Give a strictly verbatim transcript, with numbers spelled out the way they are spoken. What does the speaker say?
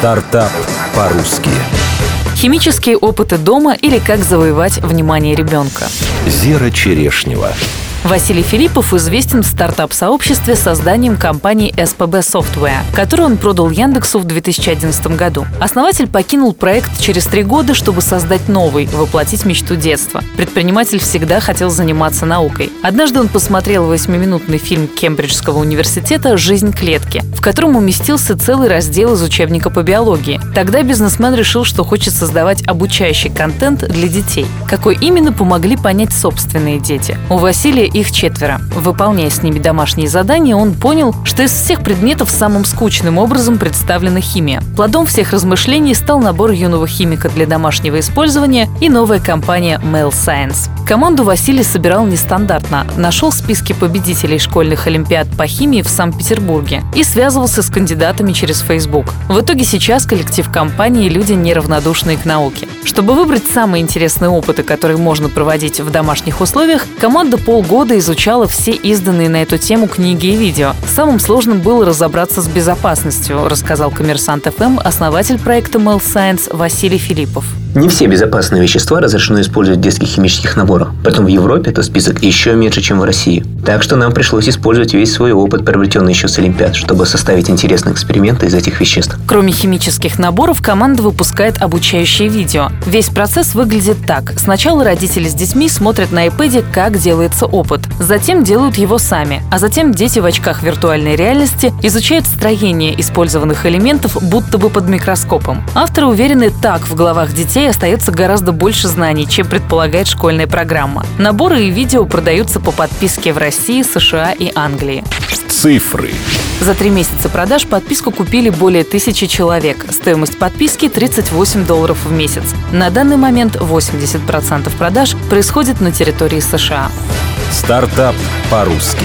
Стартап по-русски. Химические опыты дома или как завоевать внимание ребенка. Зера Черешнева. Василий Филиппов известен в стартап-сообществе созданием компании эс пэ бэ Software, которую он продал Яндексу в две тысячи одиннадцатом году. Основатель покинул проект через три года, чтобы создать новый, воплотить мечту детства. Предприниматель всегда хотел заниматься наукой. Однажды он посмотрел восьмиминутный фильм Кембриджского университета «Жизнь клетки», в котором уместился целый раздел из учебника по биологии. Тогда бизнесмен решил, что хочет создавать обучающий контент для детей. Какой именно, помогли понять собственные дети. У Василия их четверо. Выполняя с ними домашние задания, он понял, что из всех предметов самым скучным образом представлена химия. Плодом всех размышлений стал набор юного химика для домашнего использования и новая компания мел Science. Команду Василий собирал нестандартно. Нашел списки победителей школьных олимпиад по химии в Санкт-Петербурге и связывался с кандидатами через Facebook. В итоге сейчас коллектив компании — люди, неравнодушные к науке. Чтобы выбрать самые интересные опыты, которые можно проводить в домашних условиях, команда полгода изучала все изданные на эту тему книги и видео. Самым сложным было разобраться с безопасностью, рассказал Коммерсант эф эм основатель проекта мел Science Василий Филиппов. Не все безопасные вещества разрешено использовать в детских химических наборах. Потом в Европе этот список еще меньше, чем в России. Так что нам пришлось использовать весь свой опыт, приобретенный еще с олимпиад, чтобы составить интересные эксперименты из этих веществ. Кроме химических наборов, команда выпускает обучающие видео. Весь процесс выглядит так. Сначала родители с детьми смотрят на iPad, как делается опыт. Затем делают его сами. А затем дети в очках виртуальной реальности изучают строение использованных элементов, будто бы под микроскопом. Авторы уверены, так в головах детей остается гораздо больше знаний, чем предполагает школьная программа. Наборы и видео продаются по подписке в России, США и Англии. Цифры. За три месяца продаж подписку купили более тысячи человек. Стоимость подписки – тридцать восемь долларов в месяц. На данный момент восемьдесят процентов продаж происходит на территории США. Стартап по-русски.